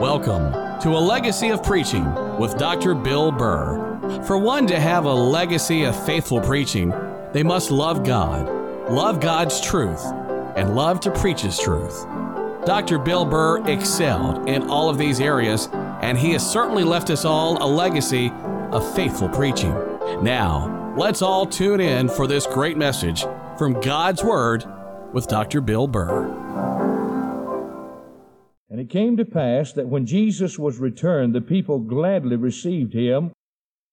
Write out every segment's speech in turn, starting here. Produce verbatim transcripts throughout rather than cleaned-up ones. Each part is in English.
Welcome to A Legacy of Preaching with Doctor Bill Burr. For one to have a legacy of faithful preaching, they must love God, love God's truth, and love to preach His truth. Doctor Bill Burr excelled in all of these areas, and he has certainly left us all a legacy of faithful preaching. Now, let's all tune in for this great message from God's Word with Doctor Bill Burr. And it came to pass that when Jesus was returned, the people gladly received him,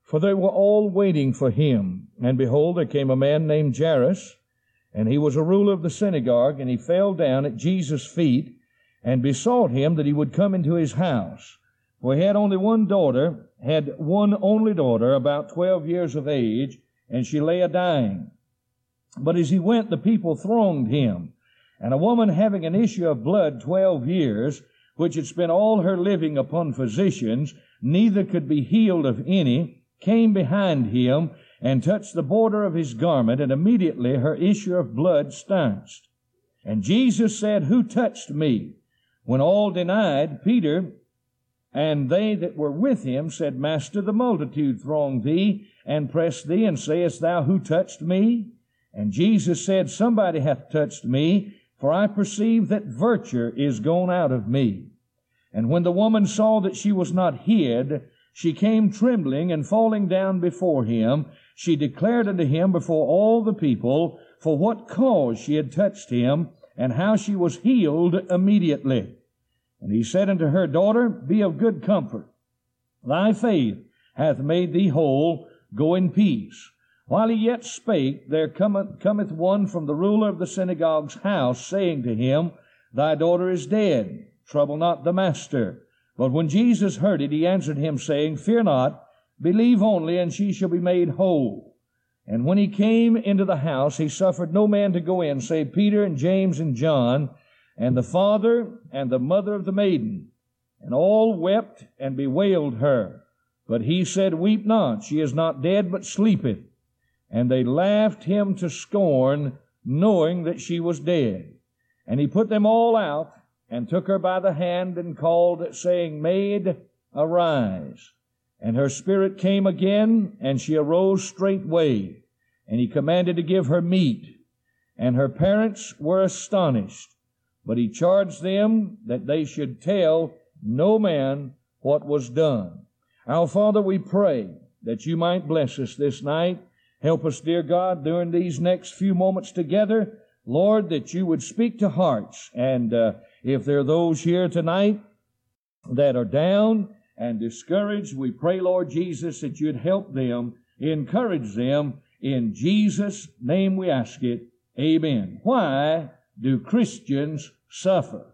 for they were all waiting for him. And behold, there came a man named Jairus, and he was a ruler of the synagogue, and he fell down at Jesus' feet and besought him that he would come into his house. For he had only one daughter, had one only daughter, about twelve years of age, and she lay a-dying. But as he went, the people thronged him. And a woman having an issue of blood twelve years, which had spent all her living upon physicians, neither could be healed of any, came behind him and touched the border of his garment, and immediately her issue of blood stanched. And Jesus said, "Who touched me?" When all denied, Peter and they that were with him said, "Master, the multitude throng thee and press thee, and sayest thou, Who touched me?" And Jesus said, "Somebody hath touched me, for I perceive that virtue is gone out of me." And when the woman saw that she was not hid, she came trembling and falling down before him. She declared unto him before all the people for what cause she had touched him, and how she was healed immediately. And he said unto her, "Daughter, be of good comfort. Thy faith hath made thee whole. Go in peace." While he yet spake, there cometh, cometh one from the ruler of the synagogue's house, saying to him, "Thy daughter is dead. Trouble not the master." But when Jesus heard it, he answered him, saying, "Fear not, believe only, and she shall be made whole." And when he came into the house, he suffered no man to go in, save Peter and James and John, and the father and the mother of the maiden. And all wept and bewailed her. But he said, "Weep not, she is not dead, but sleepeth." And they laughed him to scorn, knowing that she was dead. And he put them all out, and took her by the hand, and called, saying, "Maid, arise." And her spirit came again, and she arose straightway. And he commanded to give her meat. And her parents were astonished. But he charged them that they should tell no man what was done. Our Father, we pray that you might bless us this night. Help us, dear God, during these next few moments together, Lord, that you would speak to hearts. And uh, if there are those here tonight that are down and discouraged, we pray, Lord Jesus, that you'd help them, encourage them. In Jesus' name we ask it. Amen. Why do Christians suffer?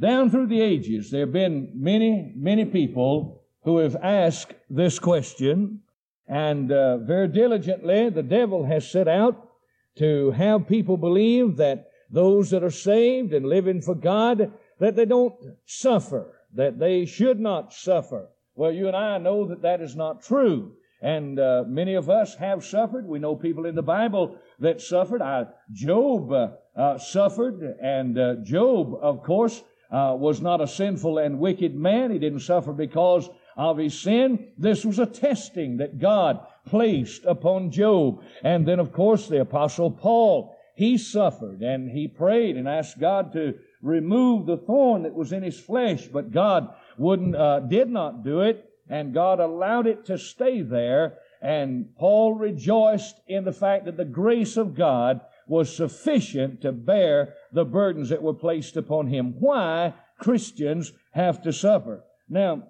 Down through the ages, there have been many, many people who have asked this question. And uh, very diligently, the devil has set out to have people believe that those that are saved and living for God, that they don't suffer, that they should not suffer. Well, you and I know that that is not true. And uh, many of us have suffered. We know people in the Bible that suffered. I, Job uh, uh, suffered, and uh, Job, of course, uh, was not a sinful and wicked man. He didn't suffer because of his sin. This was a testing that God placed upon Job. And then, of course, the Apostle Paul, he suffered, and he prayed and asked God to remove the thorn that was in his flesh, but God wouldn't, uh, did not do it, and God allowed it to stay there. And Paul rejoiced in the fact that the grace of God was sufficient to bear the burdens that were placed upon him. Why Christians have to suffer. Now,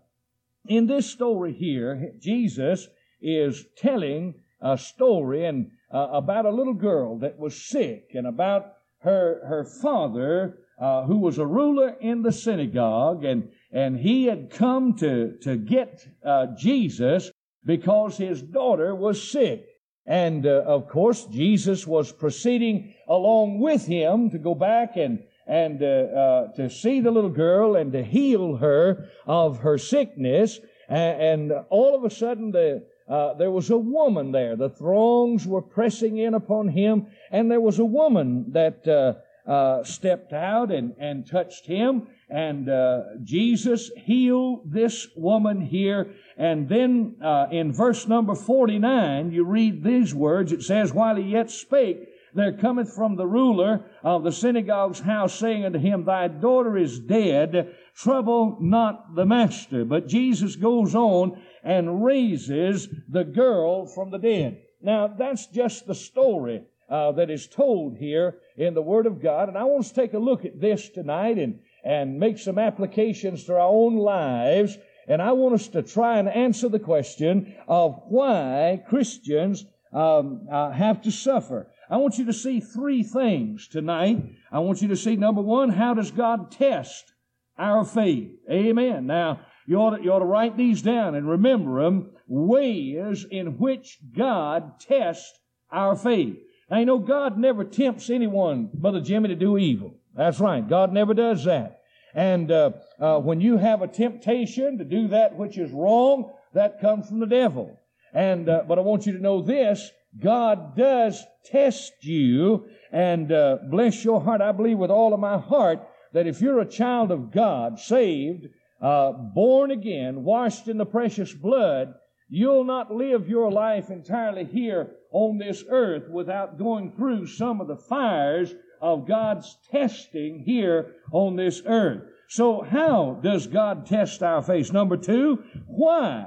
in this story here, Jesus is telling a story and uh, about a little girl that was sick, and about her her father uh, who was a ruler in the synagogue, and and he had come to to get uh, Jesus because his daughter was sick. And uh, of course, Jesus was proceeding along with him to go back and and uh, uh, to see the little girl and to heal her of her sickness. And, and all of a sudden, the, uh, there was a woman there. The throngs were pressing in upon him, and there was a woman that uh, uh, stepped out and, and touched him. And uh, Jesus healed this woman here. And then uh, in verse number forty-nine, you read these words. It says, while he yet spake, there cometh from the ruler of the synagogue's house, saying unto him, thy daughter is dead, trouble not the master. But Jesus goes on and raises the girl from the dead. Now, that's just the story uh, that is told here in the Word of God. And I want us to take a look at this tonight and, and make some applications to our own lives. And I want us to try and answer the question of why Christians um, uh, have to suffer. I want you to see three things tonight. I want you to see, number one, how does God test our faith? Amen. Now, you ought to, you ought to write these down and remember them, ways in which God tests our faith. Now, you know, God never tempts anyone, Brother Jimmy, to do evil. That's right. God never does that. And uh, uh, when you have a temptation to do that which is wrong, that comes from the devil. And uh, but I want you to know this, God does test you, and uh, bless your heart. I believe with all of my heart that if you're a child of God, saved, uh, born again, washed in the precious blood, you'll not live your life entirely here on this earth without going through some of the fires of God's testing here on this earth. So how does God test our faith? Number two, why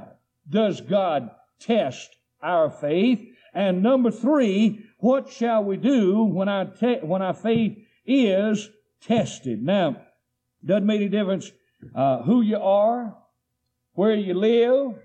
does God test our faith? And number three, what shall we do when our, te- when our faith is tested? Now, doesn't make any difference uh, who you are, where you live.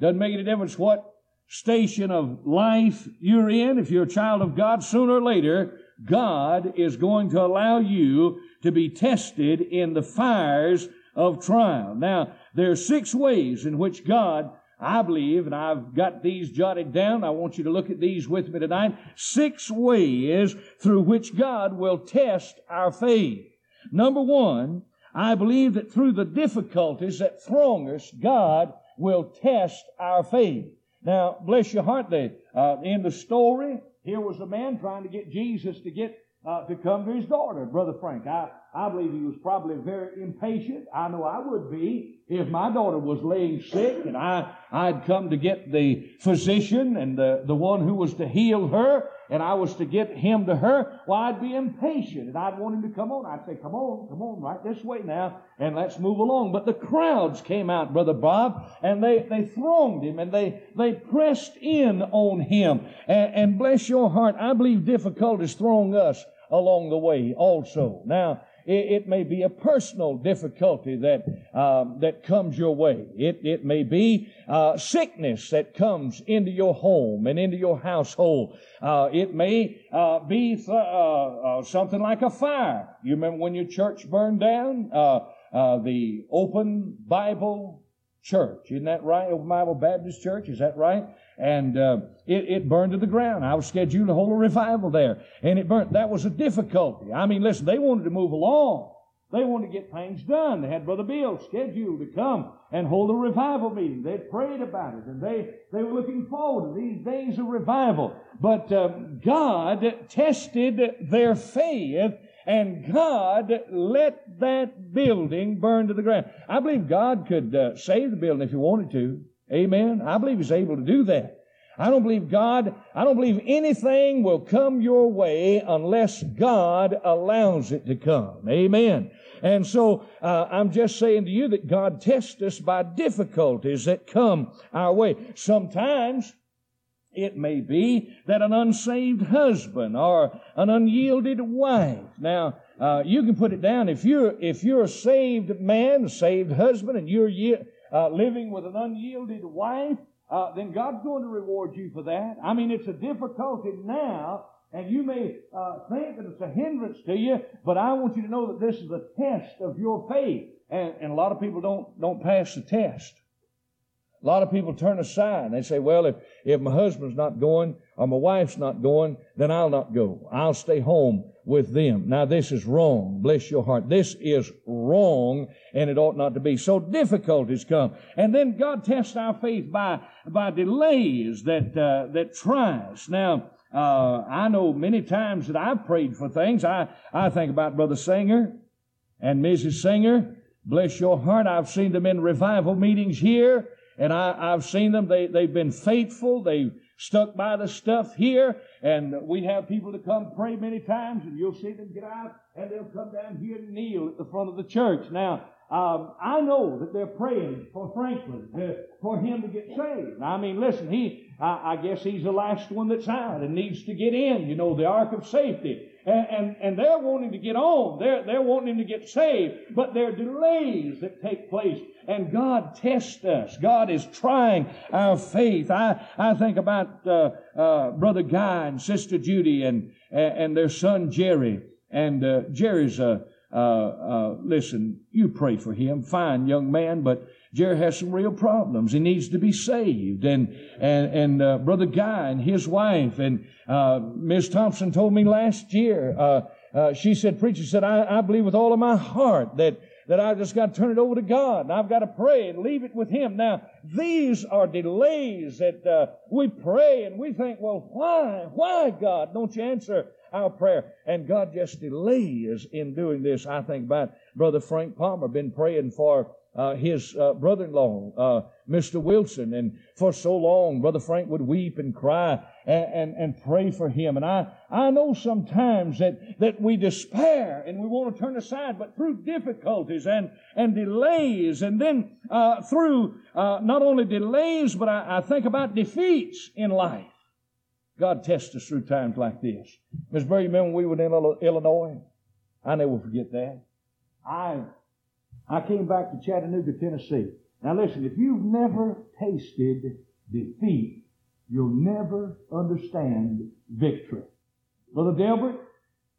Doesn't make any difference what station of life you're in. If you're a child of God, sooner or later, God is going to allow you to be tested in the fires of trial. Now, there are six ways in which God, I believe, and I've got these jotted down. I want you to look at these with me tonight. Six ways through which God will test our faith. Number one, I believe that through the difficulties that throng us, God will test our faith. Now, bless your heart there. Uh, in the story, here was a man trying to get Jesus to get uh, to come to his daughter, Brother Frank. I, I believe he was probably very impatient. I know I would be. If my daughter was laying sick and I, I'd come to get the physician and the, the one who was to heal her, and I was to get him to her, well, I'd be impatient and I'd want him to come on. I'd say, come on, come on, right this way now, and let's move along. But the crowds came out, Brother Bob, and they, they thronged him and they, they pressed in on him. And, and bless your heart, I believe difficulties throng us along the way also. Now, It, it may be a personal difficulty that um, that comes your way. It, it may be uh, sickness that comes into your home and into your household. Uh, it may uh, be th- uh, uh, something like a fire. You remember when your church burned down? Uh, uh, the Open Bible Church, isn't that right? Open Bible Baptist Church, is that right? And uh, it, it burned to the ground. I was scheduled to hold a revival there, and it burnt. That was a difficulty. I mean, listen, they wanted to move along. They wanted to get things done. They had Brother Bill scheduled to come and hold a revival meeting. They prayed about it, and they, they were looking forward to these days of revival. But um, God tested their faith, and God let that building burn to the ground. I believe God could uh, save the building if he wanted to. Amen. I believe he's able to do that. I don't believe God, I don't believe anything will come your way unless God allows it to come. Amen. And so uh, I'm just saying to you that God tests us by difficulties that come our way. Sometimes it may be that an unsaved husband or an unyielded wife. Now, uh, you can put it down. If you're, if you're a saved man, a saved husband, and you're... Ye- Uh, living with an unyielded wife, uh, then God's going to reward you for that. I mean, it's a difficulty now, and you may uh, think that it's a hindrance to you, but I want you to know that this is a test of your faith. And, and a lot of people don't, don't pass the test. A lot of people turn aside, and they say, well, if, if my husband's not going or my wife's not going, then I'll not go. I'll stay home with them. Now, this is wrong. Bless your heart. This is wrong, and it ought not to be. So difficulties come. And then God tests our faith by by delays that uh, that try us. Now, uh, I know many times that I've prayed for things. I, I think about Brother Singer and Missus Singer. Bless your heart, I've seen them in revival meetings here, and I, I've seen them. They, they've been faithful. They've stuck by the stuff here, and we have people to come pray many times, and you'll see them get out, and they'll come down here and kneel at the front of the church. Now, um, I know that they're praying for Franklin, uh, for him to get saved. I mean, listen, he, I, I guess he's the last one that's out and needs to get in, you know, the ark of safety. And, and, and they're wanting to get on. They're, they're wanting him to get saved. But there are delays that take place. And God tests us. God is trying our faith. I, I think about uh, uh, Brother Guy and Sister Judy and, and their son Jerry. And uh, Jerry's a, uh, uh, listen, you pray for him. Fine young man, but Jerry has some real problems. He needs to be saved. And and and uh, Brother Guy and his wife, and uh, Miz Thompson told me last year, uh, uh, she said, preacher said, I, I believe with all of my heart that, that I've just got to turn it over to God, and I've got to pray and leave it with Him. Now, these are delays that uh, we pray, and we think, well, why? Why, God, don't you answer our prayer? And God just delays in doing this. I think about Brother Frank Palmer, been praying for Uh, his uh, brother-in-law, uh, Mister Wilson, and for so long, Brother Frank would weep and cry and, and, and pray for him. And I, I know sometimes that, that we despair and we want to turn aside, but through difficulties and, and delays, and then uh, through uh, not only delays, but I, I think about defeats in life. God tests us through times like this. Miz Berry, remember when we were in Illinois? I never forget that. I I came back to Chattanooga, Tennessee. Now listen, if you've never tasted defeat, you'll never understand victory. Brother Delbert,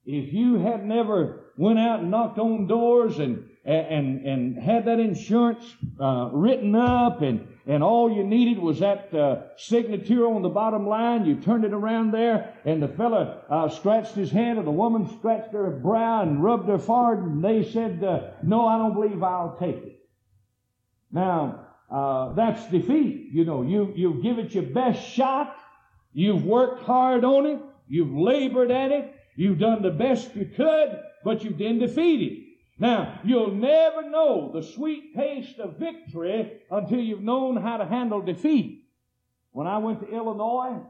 if you had never went out and knocked on doors and and and had that insurance uh, written up, and and all you needed was that uh, signature on the bottom line, you turned it around there, and the fella uh, scratched his head, or the woman scratched her brow and rubbed her forehead, and they said, uh, no, I don't believe I'll take it. Now, uh, that's defeat. You know, you, you give it your best shot. You've worked hard on it. You've labored at it. You've done the best you could, but you've been defeated. Now, you'll never know the sweet taste of victory until you've known how to handle defeat. When I went to Illinois,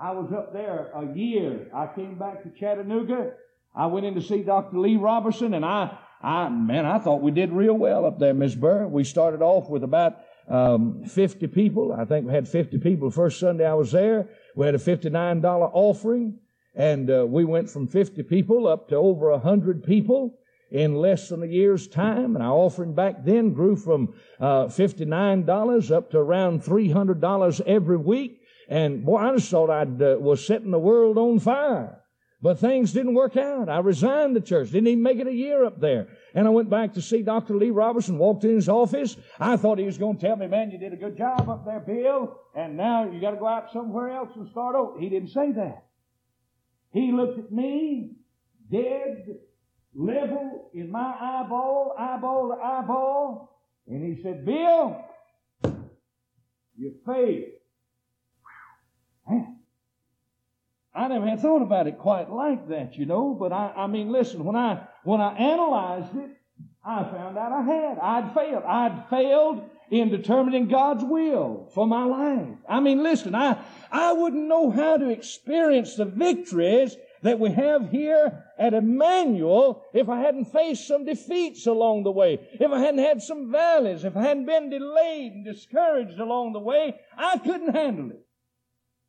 I was up there a year. I came back to Chattanooga. I went in to see Doctor Lee Robertson, and I, I man, I thought we did real well up there, Miz Burr. We started off with about um, fifty people. I think we had fifty people the first Sunday I was there. We had a fifty-nine dollar offering, and uh, we went from fifty people up to over one hundred people in less than a year's time, and our offering back then grew from uh, fifty-nine dollars up to around three hundred dollars every week. And boy, I just thought I uh, was setting the world on fire. But things didn't work out. I resigned the church. Didn't even make it a year up there. And I went back to see Doctor Lee Robertson, walked in his office. I thought he was going to tell me, man, you did a good job up there, Bill, and now you got to go out somewhere else and start over. He didn't say that. He looked at me, dead, level in my eyeball, eyeball to eyeball, and he said, Bill, your faith. Man, I never had thought about it quite like that, you know, but I, I mean, listen, when I, when I analyzed it, I found out I had. I'd failed. I'd failed in determining God's will for my life. I mean, listen, I, I wouldn't know how to experience the victories that we have here at Emmanuel if I hadn't faced some defeats along the way, if I hadn't had some valleys, if I hadn't been delayed and discouraged along the way. I couldn't handle it.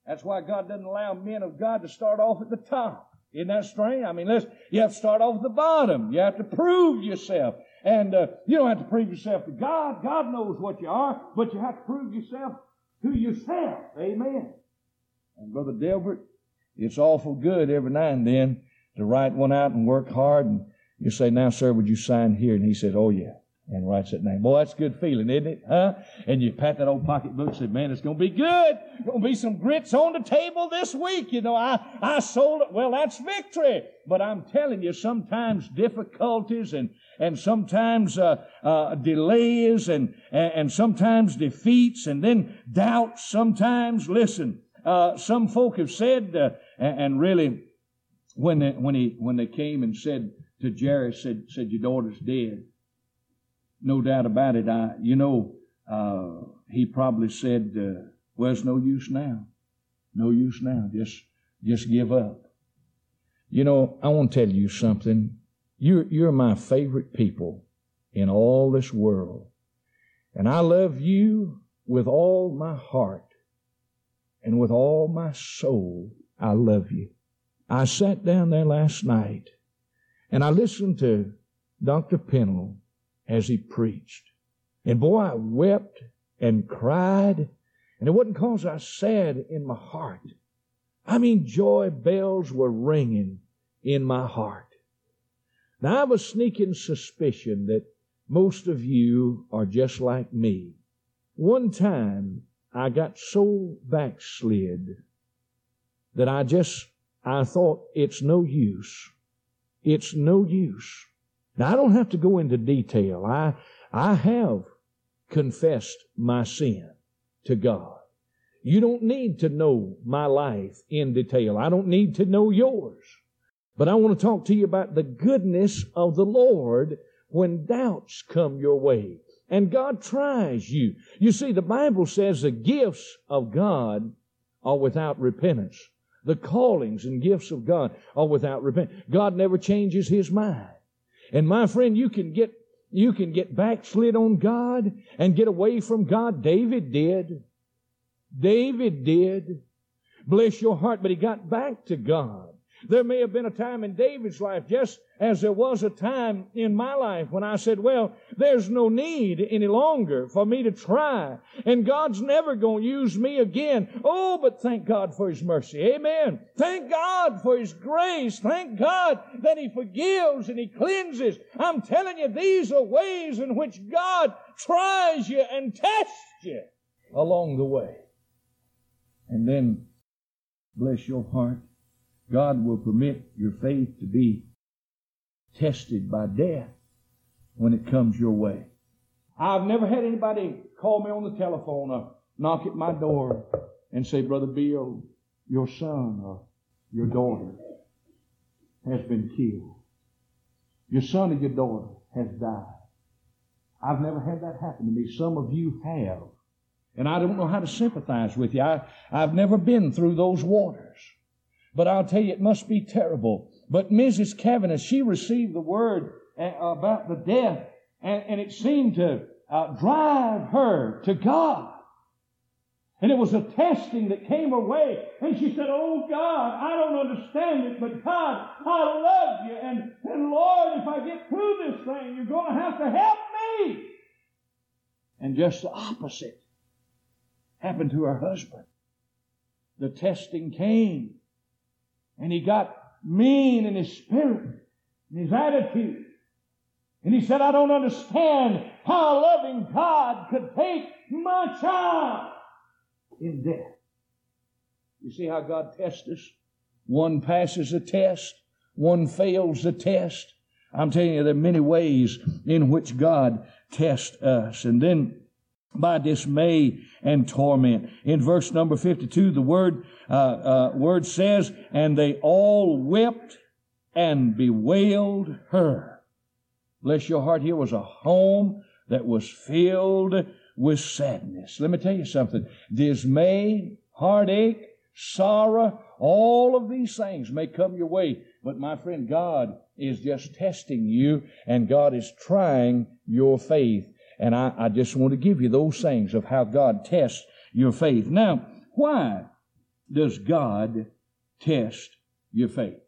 That's why God doesn't allow men of God to start off at the top. Isn't that strange? I mean, listen, you have to start off at the bottom. You have to prove yourself. And uh, you don't have to prove yourself to God. God knows what you are, but you have to prove yourself to yourself. Amen. And Brother Delbert, it's awful good every now and then to write one out and work hard, and you say, now, sir, would you sign here? And he says, oh, yeah, and writes that name. Boy, that's a good feeling, isn't it? Huh? And you pat that old pocketbook and say, man, it's going to be good. Going to be some grits on the table this week. You know, I, I sold it. Well, that's victory. But I'm telling you, sometimes difficulties and and sometimes uh, uh, delays and, and, and sometimes defeats and then doubts sometimes. Listen, uh, some folk have said... Uh, And really, when they, when he when they came and said, to Jairus, said, said, your daughter's dead. No doubt about it. I, you know, uh, he probably said, uh, well, it's no use now. No use now. Just, just give up. You know, I want to tell you something. You're, you're my favorite people in all this world. And I love you with all my heart and with all my soul. I love you. I sat down there last night and I listened to Doctor Pennell as he preached. And boy, I wept and cried. And it wasn't because I sad in my heart. I mean, joy bells were ringing in my heart. Now, I have a sneaking suspicion that most of you are just like me. One time, I got so backslid that I just, I thought, it's no use. It's no use. Now, I don't have to go into detail. I, I have confessed my sin to God. You don't need to know my life in detail. I don't need to know yours. But I want to talk to you about the goodness of the Lord when doubts come your way and God tries you. You see, the Bible says the gifts of God are without repentance. The callings and gifts of God are without repentance. God never changes His mind. And my friend, you can get, you can get backslid on God and get away from God. David did. David did. Bless your heart, but he got back to God. There may have been a time in David's life, just as there was a time in my life when I said, well, there's no need any longer for me to try, and God's never going to use me again. Oh, but thank God for His mercy. Amen. Thank God for His grace. Thank God that He forgives and He cleanses. I'm telling you, these are ways in which God tries you and tests you along the way. And then, bless your heart, God will permit your faith to be tested by death when it comes your way. I've never had anybody call me on the telephone or knock at my door and say, Brother Bill, your son or your daughter has been killed. Your son or your daughter has died. I've never had that happen to me. Some of you have. And I don't know how to sympathize with you. I, I've never been through those waters. But I'll tell you, it must be terrible. But Missus Kavanagh, she received the word about the death, and, and it seemed to uh, drive her to God. And it was a testing that came her way. And she said, oh, God, I don't understand it, but God, I love you. And, and Lord, if I get through this thing, you're going to have to help me. And just the opposite happened to her husband. The testing came. And he got mean in his spirit and his attitude. And he said, I don't understand how a loving God could take my child in death. You see how God tests us? One passes a test. One fails the test. I'm telling you, there are many ways in which God tests us. And then by dismay and torment. In verse number fifty-two, the word uh, uh, word says, and they all wept and bewailed her. Bless your heart, here was a home that was filled with sadness. Let me tell you something. Dismay, heartache, sorrow, all of these things may come your way. But my friend, God is just testing you and God is trying your faith. And I, I just want to give you those things of how God tests your faith. Now, why does God test your faith?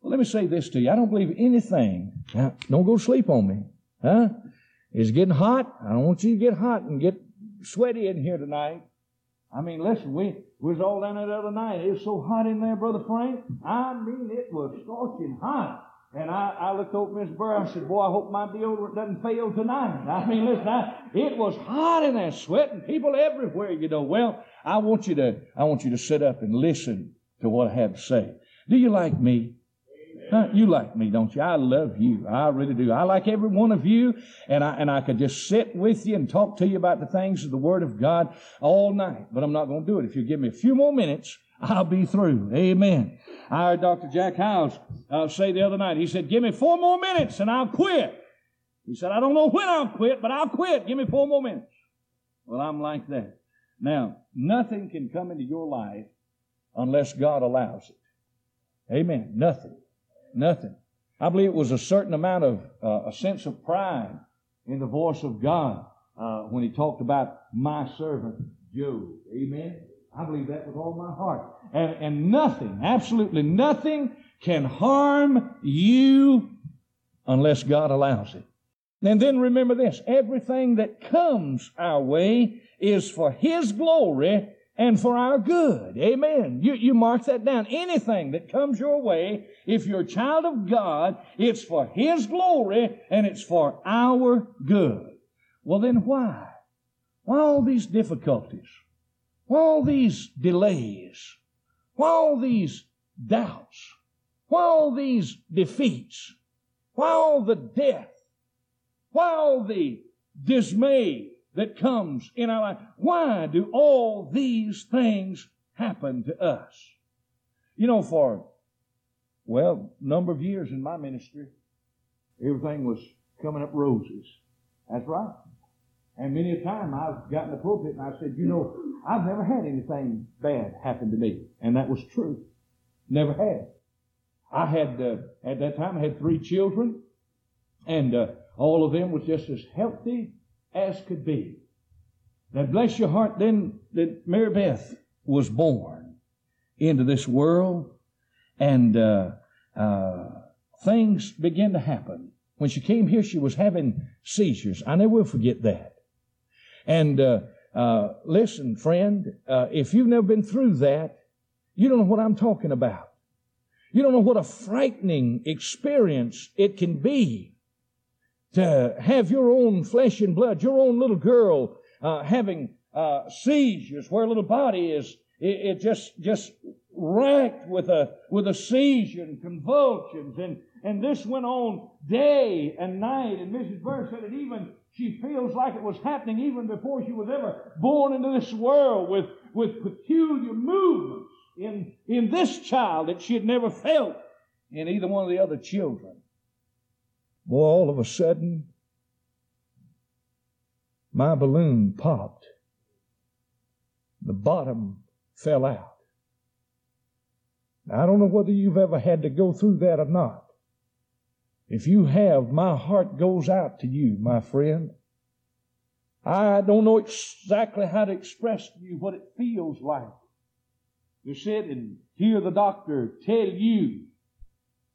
Well, let me say this to you. I don't believe anything. Now, don't go sleep on me. Huh? It's getting hot. I don't want you to get hot and get sweaty in here tonight. I mean, listen, we, we was all down there the other night. It was so hot in there, Brother Frank. I mean, it was scorching hot. And I, I looked over at Miz Burr and I said, boy, I hope my deodorant doesn't fail tonight. I mean, listen, I, it was hot in there, sweating, people everywhere, you know. Well, I want you to I want you to sit up and listen to what I have to say. Do you like me? Huh? You like me, don't you? I love you. I really do. I like every one of you, and I and I could just sit with you and talk to you about the things of the Word of God all night. But I'm not going to do it. If you give me a few more minutes, I'll be through. Amen. I heard Doctor Jack Hiles uh, say the other night, he said, give me four more minutes and I'll quit. He said, I don't know when I'll quit, but I'll quit. Give me four more minutes. Well, I'm like that. Now, nothing can come into your life unless God allows it. Amen. Nothing. Nothing. I believe it was a certain amount of, uh, a sense of pride in the voice of God uh, when he talked about my servant Job. Amen. I believe that with all my heart. And, and nothing, absolutely nothing can harm you unless God allows it. And then remember this, everything that comes our way is for His glory and for our good. Amen. You, you mark that down. Anything that comes your way, if you're a child of God, it's for His glory and it's for our good. Well, then why? Why all these difficulties? Why all these delays? Why all these doubts? Why all these defeats? Why all the death? Why all the dismay that comes in our life? Why do all these things happen to us? You know, for, well, number of years in my ministry, everything was coming up roses. That's right. And many a time I've gotten the pulpit and I said, you know, I've never had anything bad happen to me. And that was true. Never had. I had, uh, at that time, I had three children. And uh, all of them was just as healthy as could be. Now, bless your heart, then that Mary Beth was born into this world. And uh, uh, things began to happen. When she came here, she was having seizures. I never will forget that. And uh, uh, listen, friend, uh, if you've never been through that, you don't know what I'm talking about. You don't know what a frightening experience it can be to have your own flesh and blood, your own little girl uh, having uh, seizures where a little body is it, it just just racked with a with a seizure and convulsions. And, and this went on day and night. And Missus Burr said it even... She feels like it was happening even before she was ever born into this world, with, with peculiar movements in, in this child that she had never felt in either one of the other children. Boy, all of a sudden, my balloon popped. The bottom fell out. Now, I don't know whether you've ever had to go through that or not. If you have, my heart goes out to you, my friend. I don't know exactly how to express to you what it feels like to sit and hear the doctor tell you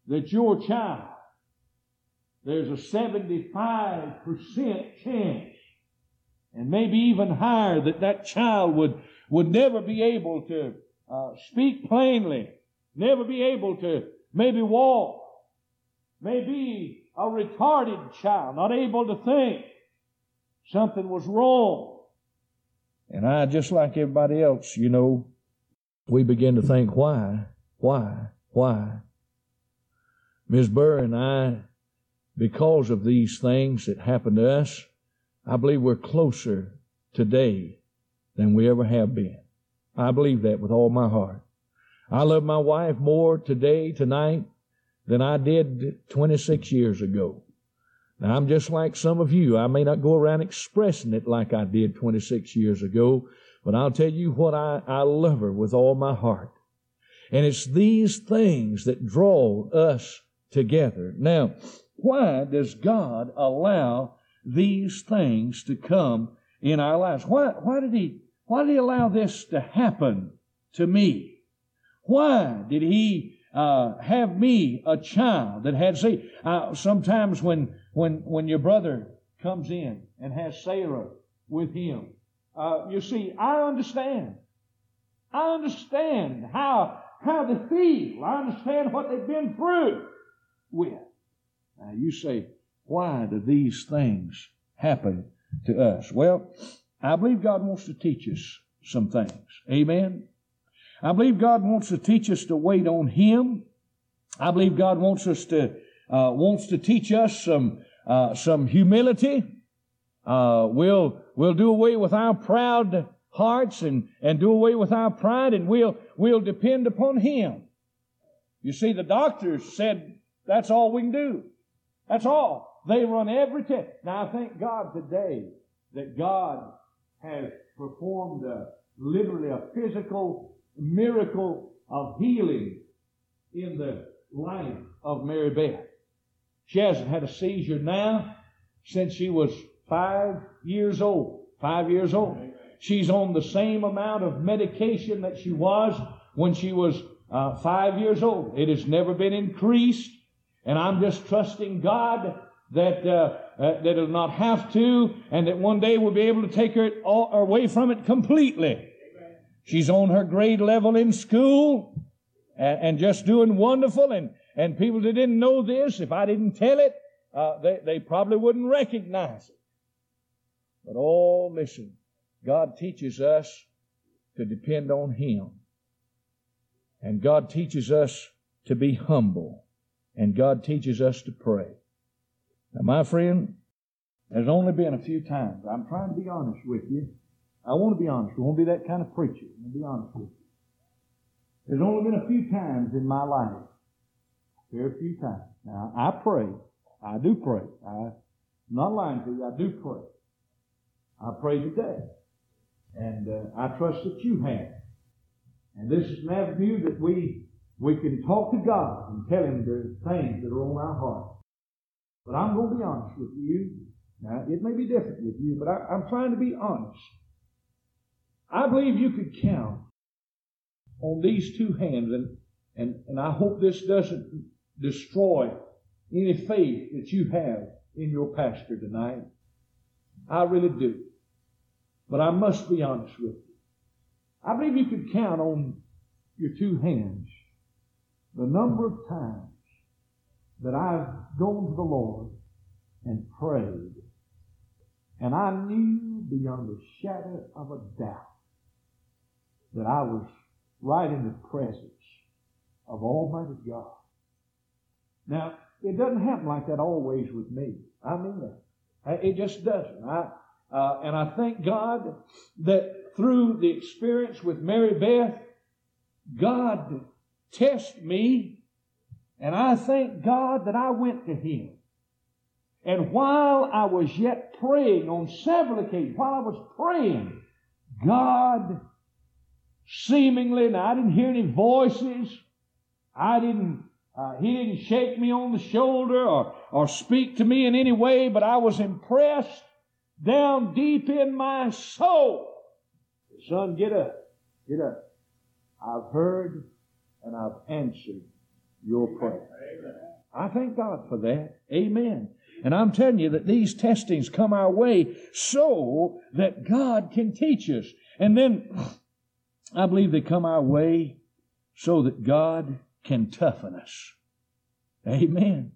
that your child, there's a seventy-five percent chance, and maybe even higher, that that child would, would never be able to uh, speak plainly, never be able to maybe walk, maybe a retarded child, not able to think. Something was wrong. And I, just like everybody else, you know, we begin to think, why, why, why? Miz Burr and I, because of these things that happened to us, I believe we're closer today than we ever have been. I believe that with all my heart. I love my wife more today, tonight, than I did twenty-six years ago. Now, I'm just like some of you. I may not go around expressing it like I did twenty-six years ago, but I'll tell you what, I, I love her with all my heart. And it's these things that draw us together. Now, why does God allow these things to come in our lives? Why, why did He, why did He allow this to happen to me? Why did He Uh, have me a child that had seizures? Uh, sometimes when, when, when your brother comes in and has Sarah with him, uh, you see, I understand. I understand how, how they feel. I understand what they've been through with. Now you say, why do these things happen to us? Well, I believe God wants to teach us some things. Amen. I believe God wants to teach us to wait on Him. I believe God wants us to uh, wants to teach us some uh, some humility. Uh, we'll we'll do away with our proud hearts and, and do away with our pride, and we'll, we'll depend upon Him. You see, the doctors said that's all we can do. That's all. They run every test. Now, I thank God today that God has performed a, literally a physical miracle of healing in the life of Mary Beth. She hasn't had a seizure now since she was five years old. Five years old. She's on the same amount of medication that she was when she was uh, five years old. It has never been increased. And I'm just trusting God that uh, uh, that it'll not have to, and that one day we'll be able to take her all, away from it completely. Amen. She's on her grade level in school and, and just doing wonderful. And, and people that didn't know this, if I didn't tell it, uh, they, they probably wouldn't recognize it. But oh, listen, God teaches us to depend on Him. And God teaches us to be humble. And God teaches us to pray. Now, my friend, there's only been a few times. I'm trying to be honest with you. I want to be honest. I want to be that kind of preacher. I want to be honest with you. There's only been a few times in my life. Very few times. Now, I pray. I do pray. I'm not lying to you. I do pray. I pray today. And uh, I trust that you have. And this is an avenue that we, we can talk to God and tell Him the things that are on our heart. But I'm going to be honest with you. Now, it may be different with you, but I, I'm trying to be honest. I believe you could count on these two hands, and, and, and I hope this doesn't destroy any faith that you have in your pastor tonight. I really do. But I must be honest with you. I believe you could count on your two hands the number of times that I've gone to the Lord and prayed, and I knew beyond the shadow of a doubt that I was right in the presence of Almighty God. Now, it doesn't happen like that always with me. I mean that. It just doesn't. I uh, and I thank God that through the experience with Mary Beth, God tested me. And I thank God that I went to Him. And while I was yet praying on several occasions, while I was praying, God seemingly, and I didn't hear any voices, I didn't, uh, He didn't shake me on the shoulder or, or speak to me in any way, but I was impressed down deep in my soul. Son, get up, get up. I've heard and I've answered your prayer. I thank God for that. Amen. And I'm telling you that these testings come our way so that God can teach us. And then I believe they come our way so that God can toughen us. Amen.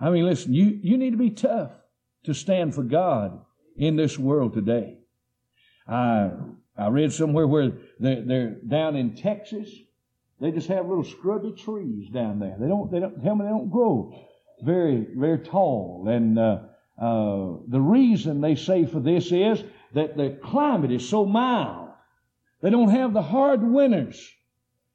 I mean, listen, you, you need to be tough to stand for God in this world today. I I read somewhere where they're, they're down in Texas. They just have little scrubby trees down there. They don't. They don't tell me they don't grow very, very tall. And uh, uh, the reason they say for this is that the climate is so mild. They don't have the hard winters,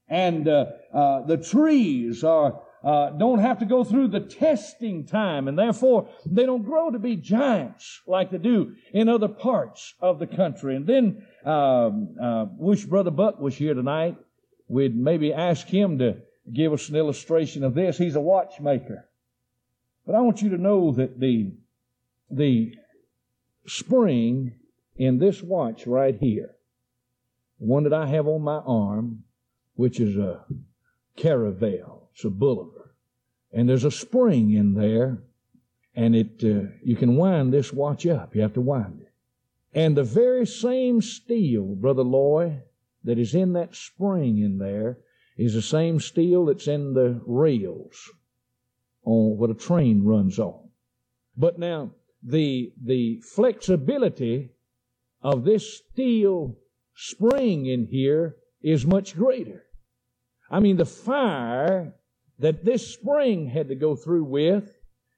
and uh, uh, the trees are uh, don't have to go through the testing time, and therefore they don't grow to be giants like they do in other parts of the country. And then um, uh, wish Brother Buck was here tonight. We'd maybe ask him to give us an illustration of this. He's a watchmaker. But I want you to know that the, the spring in this watch right here, the one that I have on my arm, which is a caravel, it's a boulever, and there's a spring in there, and it uh, you can wind this watch up. You have to wind it. And the very same steel, Brother Loy, that is in that spring in there is the same steel that's in the rails on what a train runs on. But now, the, the flexibility of this steel spring in here is much greater. I mean, the fire that this spring had to go through with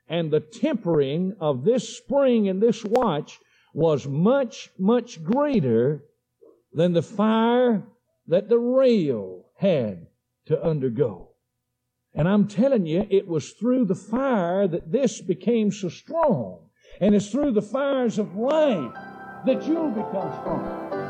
and the tempering of this spring in this watch was much, much greater than the fire that the rail had to undergo. And I'm telling you, it was through the fire that this became so strong. And it's through the fires of life that you'll become strong.